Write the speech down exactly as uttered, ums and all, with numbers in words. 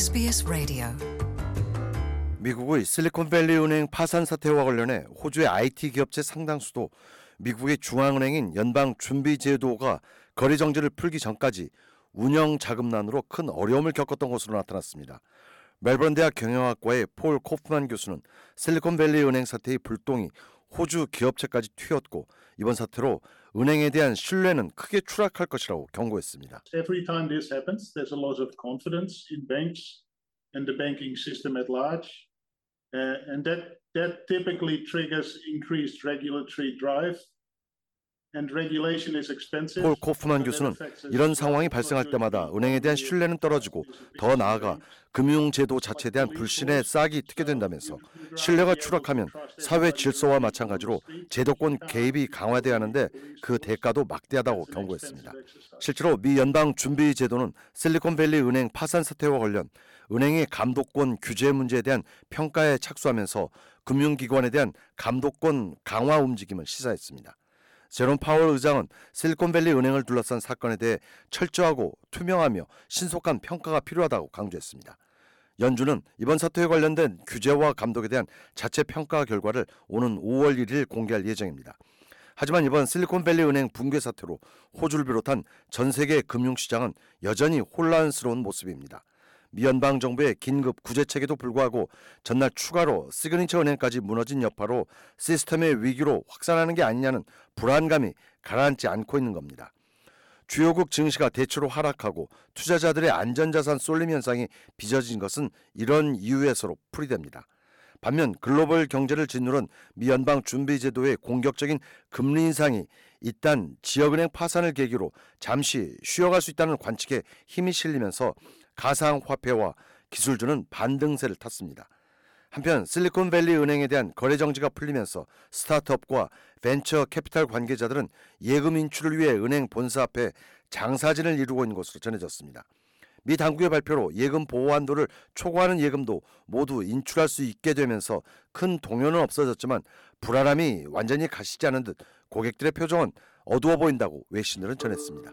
에스비에스 라디오. 미국의 실리콘밸리 은행 파산 사태와 관련해 호주의 아이티 기업체 상당수도 미국의 중앙은행인 연방준비제도가 거래 정지를 풀기 전까지 운영 자금난으로 큰 어려움을 겪었던 것으로 나타났습니다. 멜버른 대학 경영학과의 폴 코프만 교수는 실리콘밸리 은행 사태의 불똥이 호주 기업체까지 튀었고 이번 사태로 은행에 대한 신뢰는 크게 추락할 것이라고 경고했습니다. Every time this happens, there's a lot of confidence in banks and the banking system at large. Uh, and that, that typically triggers increased regulatory drive. And regulation is expensive. 폴 코프만 교수는 이런 상황이 발생할 때마다 은행에 대한 신뢰는 떨어지고 더 나아가 금융제도 자체에 대한 불신의 싹이 트게 된다면서 신뢰가 추락하면 사회 질서와 마찬가지로 제도권 개입이 강화돼야 하는데 그 대가도 막대하다고 경고했습니다. 실제로 미 연방준비제도는 실리콘밸리 은행 파산 사태와 관련 은행의 감독권 규제 문제에 대한 평가에 착수하면서 금융기관에 대한 감독권 강화 움직임을 시사했습니다. 제롬 파월 의장은 실리콘밸리 은행을 둘러싼 사건에 대해 철저하고 투명하며 신속한 평가가 필요하다고 강조했습니다. 연준은 이번 사태에 관련된 규제와 감독에 대한 자체 평가 결과를 오는 오월 일일 공개할 예정입니다. 하지만 이번 실리콘밸리 은행 붕괴 사태로 호주를 비롯한 전 세계 금융시장은 여전히 혼란스러운 모습입니다. 미 연방정부의 긴급 구제책에도 불구하고 전날 추가로 시그니처 은행까지 무너진 여파로 시스템의 위기로 확산하는 게 아니냐는 불안감이 가라앉지 않고 있는 겁니다. 주요국 증시가 대체로 하락하고 투자자들의 안전자산 쏠림 현상이 빚어진 것은 이런 이유에서로 풀이됩니다. 반면 글로벌 경제를 짓누른 미 연방준비제도의 공격적인 금리 인상이 일단 지역은행 파산을 계기로 잠시 쉬어갈 수 있다는 관측에 힘이 실리면서 가상화폐와 기술주는 반등세를 탔습니다. 한편 실리콘밸리 은행에 대한 거래 정지가 풀리면서 스타트업과 벤처 캐피탈 관계자들은 예금 인출을 위해 은행 본사 앞에 장사진을 이루고 있는 것으로 전해졌습니다. 미 당국의 발표로 예금 보호 한도를 초과하는 예금도 모두 인출할 수 있게 되면서 큰 동요는 없어졌지만 불안함이 완전히 가시지 않은 듯 고객들의 표정은 어두워 보인다고 외신들은 전했습니다.